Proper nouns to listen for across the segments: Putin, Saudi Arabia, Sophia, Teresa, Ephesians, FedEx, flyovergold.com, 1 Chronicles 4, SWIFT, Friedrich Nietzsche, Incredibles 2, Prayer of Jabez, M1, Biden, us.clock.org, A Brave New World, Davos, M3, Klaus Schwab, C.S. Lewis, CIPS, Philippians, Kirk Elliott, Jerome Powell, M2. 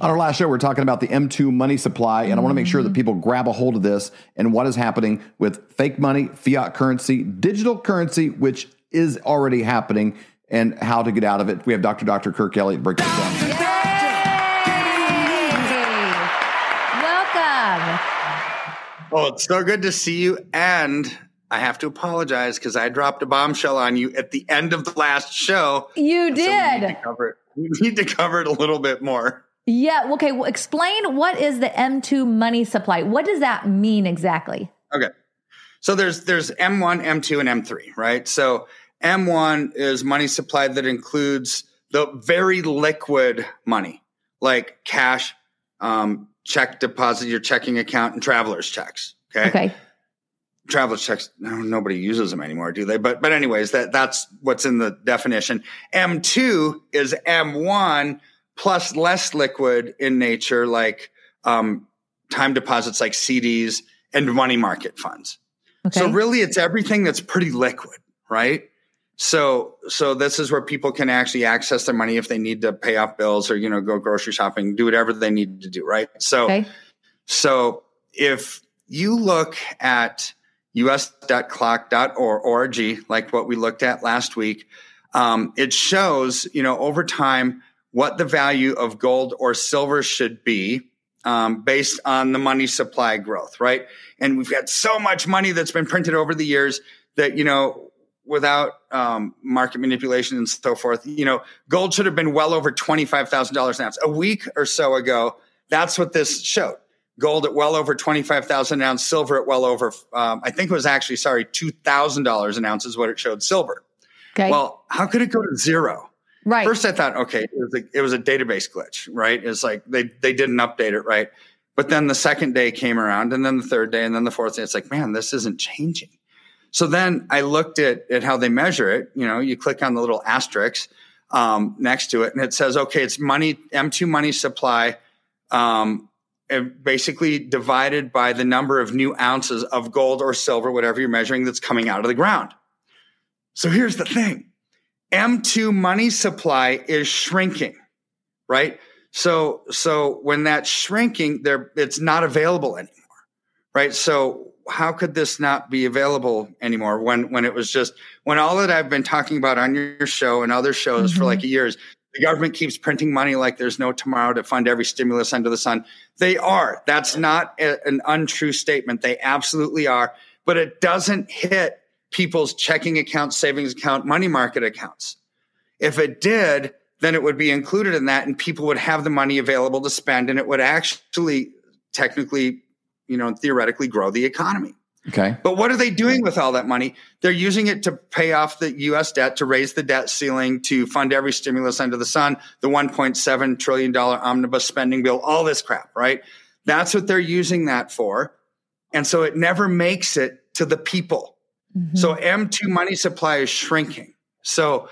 On our last show, we're talking about the M2 money supply, and I want to make sure that people grab a hold of this and what is happening with fake money, fiat currency, digital currency, which is already happening, and how to get out of it. We have Dr. Kirk Elliott break this down. Welcome. Well, it's so good to see you, and I have to apologize because I dropped a bombshell on you at the end of the last show. You did. So we need to cover it a little bit more. Yeah. Okay. Well, explain, what is the M2 money supply? What does that mean exactly? Okay. So there's M1, M2, and M3, right? So M1 is money supply that includes the very liquid money, like cash, check deposit, your checking account, and traveler's checks. Okay. Traveler's checks, nobody uses them anymore, do they? But anyways, that's what's in the definition. M2 is M1 plus less liquid in nature, like time deposits, like CDs and money market funds. Okay. So really, it's everything that's pretty liquid, right? So this is where people can actually access their money if they need to pay off bills or, go grocery shopping, do whatever they need to do, right? So if you look at us.clock.org, like what we looked at last week, it shows, over time, what the value of gold or silver should be based on the money supply growth, right? And we've got so much money that's been printed over the years that, without market manipulation and so forth, gold should have been well over $25,000 an ounce. A week or so ago, that's what this showed. Gold at well over 25,000 an ounce, silver at well over, I think it was actually, $2,000 an ounce is what it showed silver. Okay. Well, how could it go to zero? Right. First I thought, okay, it was a database glitch, right? It's like they didn't update it right. But then the second day came around, and then the third day, and then the fourth day. It's like, man, this isn't changing. So then I looked at how they measure it. You click on the little asterisk next to it, and it says, okay, it's M2 money supply basically divided by the number of new ounces of gold or silver, whatever you're measuring, that's coming out of the ground. So here's the thing. M2 money supply is shrinking, right? So when that's shrinking, it's not available anymore, right? So how could this not be available anymore when it was just, when all that I've been talking about on your show and other shows for like years, the government keeps printing money like there's no tomorrow to fund every stimulus under the sun. They are. That's not an untrue statement. They absolutely are. But it doesn't hit people's checking accounts, savings account, money market accounts. If it did, then it would be included in that, and people would have the money available to spend, and it would actually technically, theoretically grow the economy. Okay. But what are they doing with all that money? They're using it to pay off the U.S. debt, to raise the debt ceiling, to fund every stimulus under the sun, the $1.7 trillion omnibus spending bill, all this crap, right? That's what they're using that for. And so it never makes it to the people. Mm-hmm. So M2 money supply is shrinking. So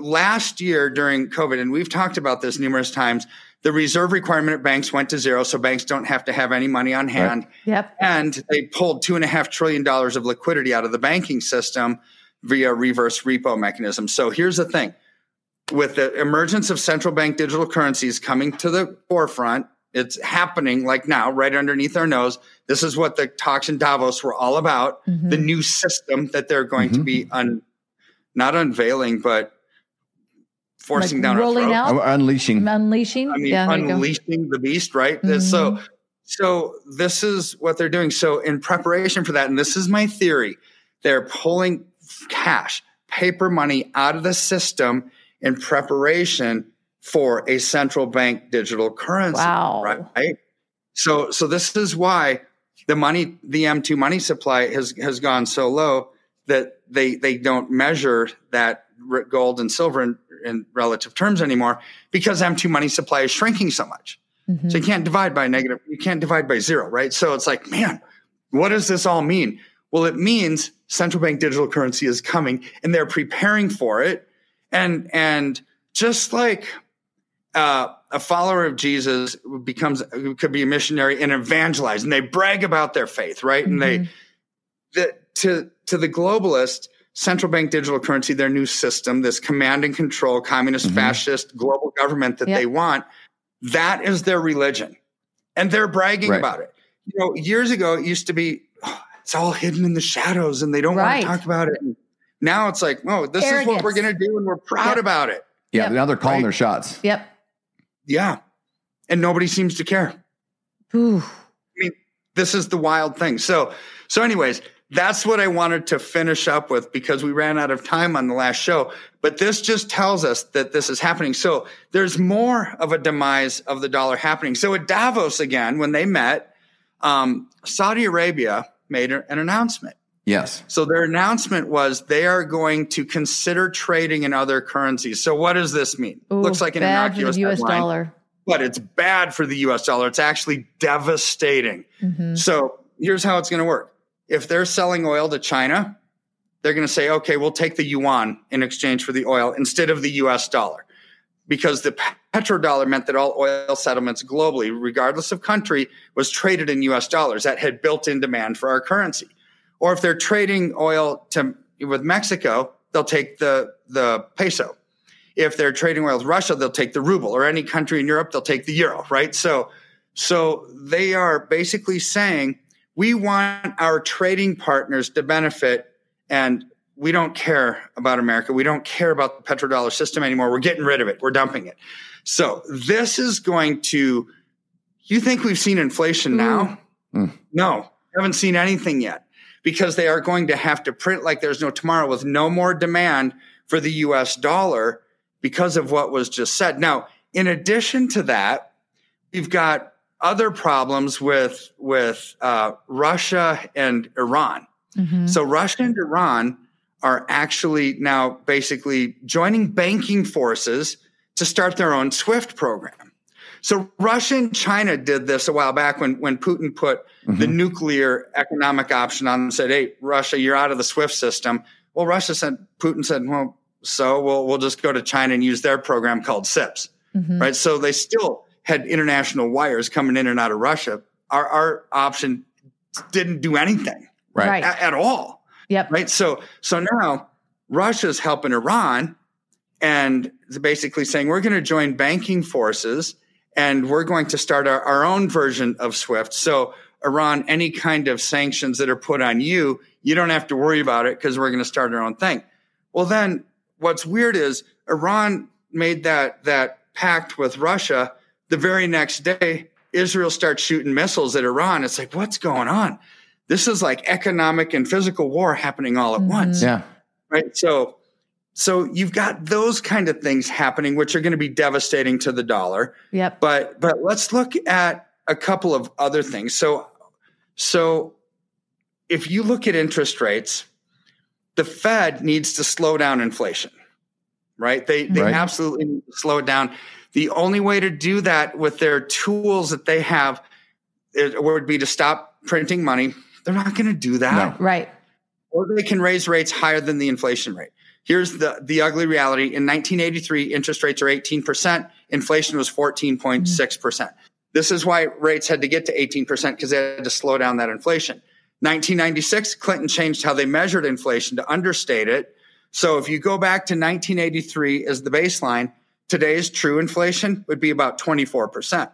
last year during COVID, and we've talked about this numerous times, the reserve requirement at banks went to zero, so banks don't have to have any money on hand. Right. Yep. And they pulled $2.5 trillion of liquidity out of the banking system via reverse repo mechanism. So here's the thing. With the emergence of central bank digital currencies coming to the forefront, it's happening like now, right underneath our nose. This is what the talks in Davos were all about, the new system that they're going to be not unveiling, but forcing down our throat. Unleashing. Unleashing the beast, right? So this is what they're doing. So in preparation for that, and this is my theory, they're pulling cash, paper money out of the system in preparation for a central bank digital currency. Wow. Right? So this is why the M2 money supply has gone so low that they don't measure that gold and silver in relative terms anymore because M2 money supply is shrinking so much. Mm-hmm. So you can't divide by negative. You can't divide by zero, right? So it's like, man, what does this all mean? Well, it means central bank digital currency is coming and they're preparing for it. And just like a follower of Jesus could be a missionary and evangelize, and they brag about their faith, right? Mm-hmm. And to the globalist, central bank digital currency, their new system, this command and control, communist, mm-hmm. fascist, global government that they want, that is their religion. And they're bragging about it. You know, years ago, it used to be, it's all hidden in the shadows and they don't want to talk about it. And now it's like, oh, this arrogance is what we're going to do and we're proud about it. Yeah, now they're calling their shots. Yep. Yeah. And nobody seems to care. Ooh. I mean, this is the wild thing. So anyways, that's what I wanted to finish up with because we ran out of time on the last show. But this just tells us that this is happening. So there's more of a demise of the dollar happening. So at Davos again, when they met, Saudi Arabia made an announcement. Yes. So their announcement was they are going to consider trading in other currencies. So what does this mean? Ooh, looks like an innocuous US dollar, but it's bad for the US dollar. It's actually devastating. Mm-hmm. So here's how it's going to work. If they're selling oil to China, they're going to say, okay, we'll take the yuan in exchange for the oil instead of the US dollar, because the petrodollar meant that all oil settlements globally, regardless of country, was traded in US dollars. That had built-in demand for our currency. Or if they're trading oil with Mexico, they'll take the peso. If they're trading oil with Russia, they'll take the ruble, or any country in Europe, they'll take the euro, right? So they are basically saying, we want our trading partners to benefit, and we don't care about America. We don't care about the petrodollar system anymore. We're getting rid of it. We're dumping it. So this is going to – you think we've seen inflation now? Mm. No, haven't seen anything yet, because they are going to have to print like there's no tomorrow with no more demand for the U.S. dollar because of what was just said. Now, in addition to that, we've got – other problems with Russia and Iran. Mm-hmm. So Russia and Iran are actually now basically joining banking forces to start their own SWIFT program. So Russia and China did this a while back when Putin put the nuclear economic option on them and said, hey, Russia, you're out of the SWIFT system. Well, Putin said, well, so we'll just go to China and use their program called CIPS, right? So they still had international wires coming in and out of Russia. Our option didn't do anything at all. Yep. Right. So now Russia's helping Iran and basically saying, we're going to join banking forces and we're going to start our own version of SWIFT. So Iran, any kind of sanctions that are put on you, you don't have to worry about it because we're going to start our own thing. Well, then what's weird is Iran made that pact with Russia. The very next day, Israel starts shooting missiles at Iran. It's like, what's going on? This is like economic and physical war happening all at once. Yeah. Right. So you've got those kind of things happening, which are going to be devastating to the dollar. Yep. But let's look at a couple of other things. So if you look at interest rates, the Fed needs to slow down inflation, right? They absolutely need to slow it down. The only way to do that with their tools that they have would be to stop printing money. They're not going to do that. No. Right. Or they can raise rates higher than the inflation rate. Here's the ugly reality. In 1983, interest rates are 18%. Inflation was 14.6%. Mm-hmm. This is why rates had to get to 18% because they had to slow down that inflation. 1996, Clinton changed how they measured inflation to understate it. So if you go back to 1983 as the baseline, today's true inflation would be about 24%.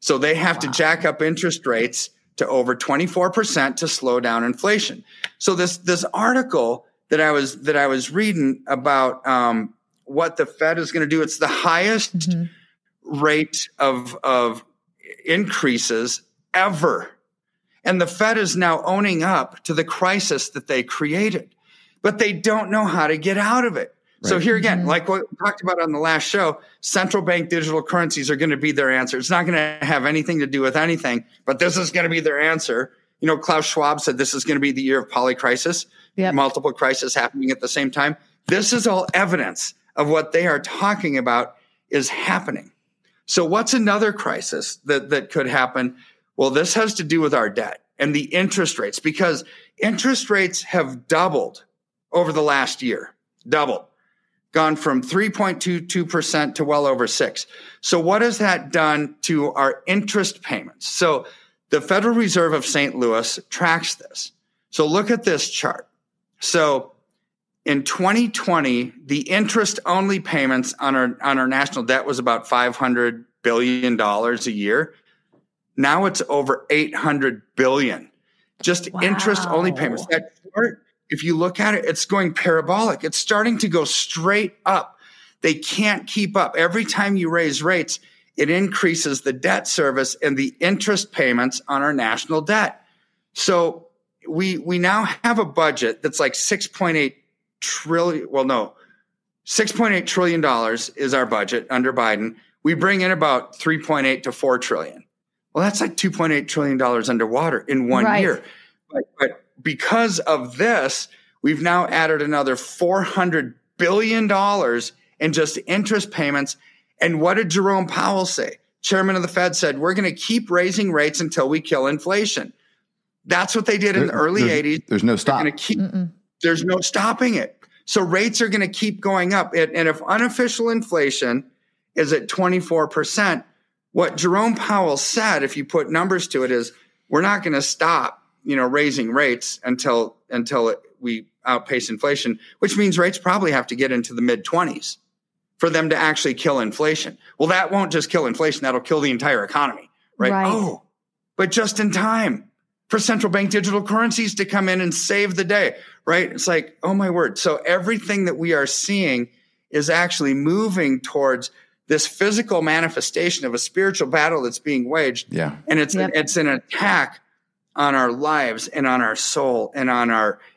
So they have to jack up interest rates to over 24% to slow down inflation. So this article that I was reading about what the Fed is going to do, it's the highest rate of increases ever. And the Fed is now owning up to the crisis that they created, but they don't know how to get out of it. Right. So here again, like what we talked about on the last show, central bank digital currencies are going to be their answer. It's not going to have anything to do with anything, but this is going to be their answer. You know, Klaus Schwab said this is going to be the year of polycrisis, multiple crises happening at the same time. This is all evidence of what they are talking about is happening. So what's another crisis that could happen? Well, this has to do with our debt and the interest rates, because interest rates have doubled over the last year, gone from 3.22% to well over 6%. So what has that done to our interest payments? So the Federal Reserve of St. Louis tracks this. So look at this chart. So in 2020, the interest-only payments on our national debt was about $500 billion a year. Now it's over $800 billion. Just wow. Interest-only payments. That chart, if you look at it, it's going parabolic. It's starting to go straight up. They can't keep up. Every time you raise rates, it increases the debt service and the interest payments on our national debt. So we now have a budget that's like $6.8 trillion is our budget under Biden. We bring in about 3.8 to 4 trillion. Well, that's like $2.8 trillion underwater in one year. But because of this, we've now added another $400 billion in just interest payments. And what did Jerome Powell say? Chairman of the Fed said, we're going to keep raising rates until we kill inflation. That's what they did in the early 80s. There's no stop. There's no stopping it. So rates are going to keep going up. And if unofficial inflation is at 24%, what Jerome Powell said, if you put numbers to it, is we're not going to stop, raising rates until we outpace inflation, which means rates probably have to get into the mid-20s for them to actually kill inflation. Well, that won't just kill inflation. That'll kill the entire economy, right? Oh, but just in time for central bank digital currencies to come in and save the day, right? It's like, oh my word. So everything that we are seeing is actually moving towards this physical manifestation of a spiritual battle that's being waged. Yeah. And it's an attack on our lives and on our soul and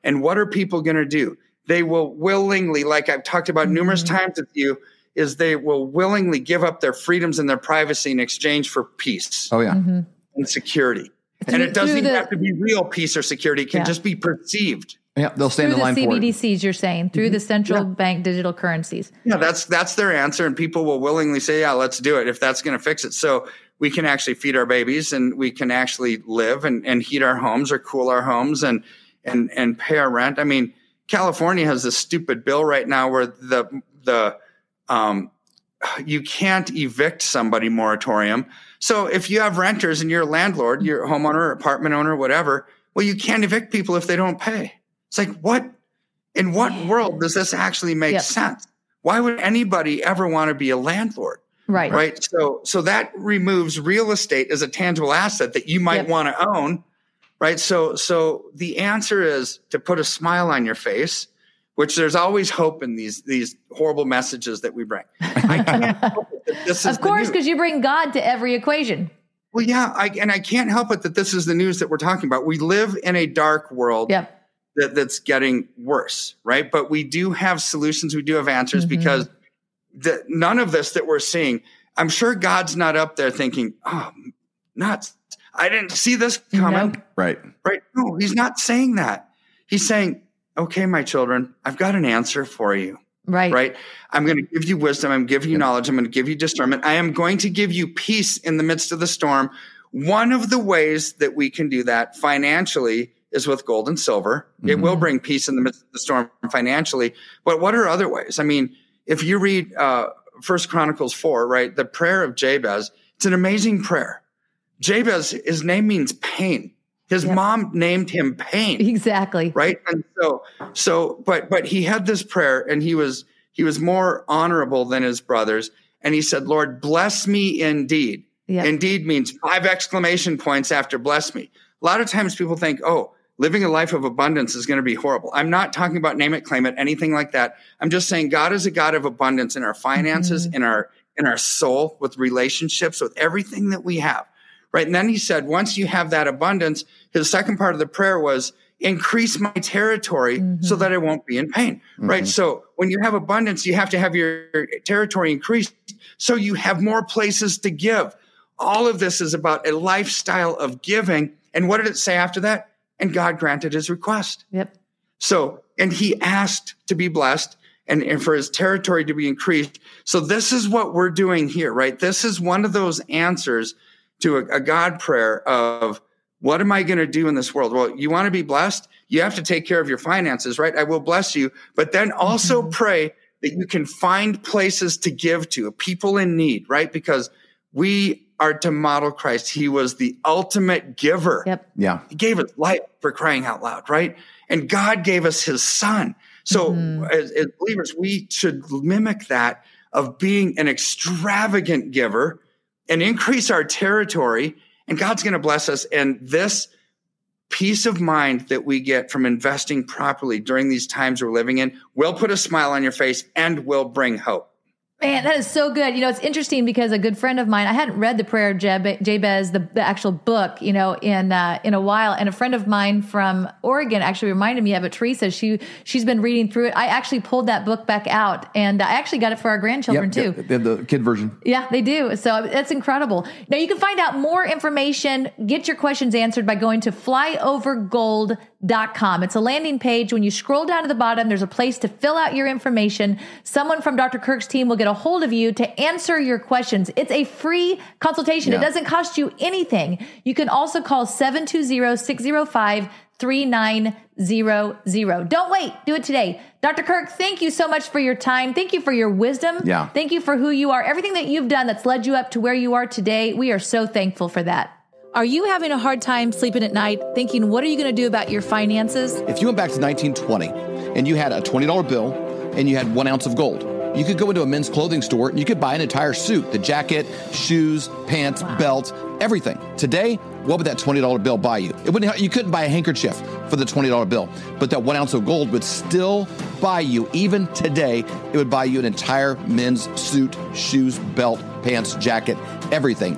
and what are people going to do? They will willingly, like I've talked about numerous times with you, is they will willingly give up their freedoms and their privacy in exchange for peace. Oh, yeah. And security. And it doesn't even have to be real peace or security. It can just be perceived. Yeah, they'll stand in line for it. Through the CBDCs, you're saying, through the central bank digital currencies. Yeah, that's their answer. And people will willingly say, yeah, let's do it if that's going to fix it. So we can actually feed our babies and we can actually live and heat our homes or cool our homes and pay our rent. I mean, California has this stupid bill right now where the you can't evict somebody moratorium. So if you have renters and you're a landlord, you're a homeowner, apartment owner, whatever, well, you can't evict people if they don't pay. It's like, what? In what world does this actually make sense? Why would anybody ever want to be a landlord? Right. So that removes real estate as a tangible asset that you might want to own. Right. So the answer is to put a smile on your face, which there's always hope in these horrible messages that we bring. I can't help it that this is, of course, because you bring God to every equation. Well, yeah. I can't help it that this is the news that we're talking about. We live in a dark world that's getting worse. Right. But we do have solutions. We do have answers because none of this that we're seeing, I'm sure God's not up there thinking, oh, nuts. I didn't see this coming. Nope. Right. No, he's not saying that. He's saying, okay, my children, I've got an answer for you. Right. I'm going to give you wisdom. I'm giving you knowledge. I'm going to give you discernment. I am going to give you peace in the midst of the storm. One of the ways that we can do that financially is with gold and silver. It will bring peace in the midst of the storm financially. But what are other ways? I mean, if you read 1 Chronicles 4, right, the prayer of Jabez, it's an amazing prayer. Jabez, his name means pain. His mom named him Pain. Exactly. Right. And but he had this prayer and he was more honorable than his brothers. And he said, Lord, bless me indeed. Yeah. Indeed means 5 exclamation points after bless me. A lot of times people think, oh, living a life of abundance is going to be horrible. I'm not talking about name it, claim it, anything like that. I'm just saying God is a God of abundance in our finances, in our soul, with relationships, with everything that we have. Right. And then he said, once you have that abundance, his second part of the prayer was increase my territory so that I won't be in pain. Right. So when you have abundance, you have to have your territory increased so you have more places to give. All of this is about a lifestyle of giving. And what did it say after that? And God granted his request. So, and he asked to be blessed. and for his territory to be increased. So this is what we're doing here, right? This is one of those answers to a God prayer of, what am I going to do in this world? Well, you want to be blessed? You have to take care of your finances, right? I will bless you. But then also pray that you can find places to give to people in need, right? Because we are to model Christ. He was the ultimate giver. Yep. Yeah. He gave his life, for crying out loud, right? And God gave us his son. So as believers, we should mimic that of being an extravagant giver and increase our territory. And God's going to bless us. And this peace of mind that we get from investing properly during these times we're living in will put a smile on your face and will bring hope. Man, that is so good. You know, it's interesting because a good friend of mine, I hadn't read the Prayer of Jabez, the actual book, you know, in a while. And a friend of mine from Oregon actually reminded me of it. Teresa, she's been reading through it. I actually pulled that book back out, and I actually got it for our grandchildren too. Yep. They have the kid version. Yeah, they do. So that's incredible. Now you can find out more information, get your questions answered by going to flyovergold.com. It's a landing page. When you scroll down to the bottom, there's a place to fill out your information. Someone from Dr. Kirk's team will get a hold of you to answer your questions. It's a free consultation. Yeah. It doesn't cost you anything. You can also call 720-605-3900. Don't wait. Do it today. Dr. Kirk, thank you so much for your time. Thank you for your wisdom. Yeah. Thank you for who you are. Everything that you've done that's led you up to where you are today. We are so thankful for that. Are you having a hard time sleeping at night thinking, what are you going to do about your finances? If you went back to 1920 and you had a $20 bill and you had 1 ounce of gold, you could go into a men's clothing store and you could buy an entire suit, the jacket, shoes, pants, belt, everything. Today, what would that $20 bill buy you? It wouldn't. You couldn't buy a handkerchief for the $20 bill, but that 1 ounce of gold would still buy you, even today, it would buy you an entire men's suit, shoes, belt, pants, jacket, everything.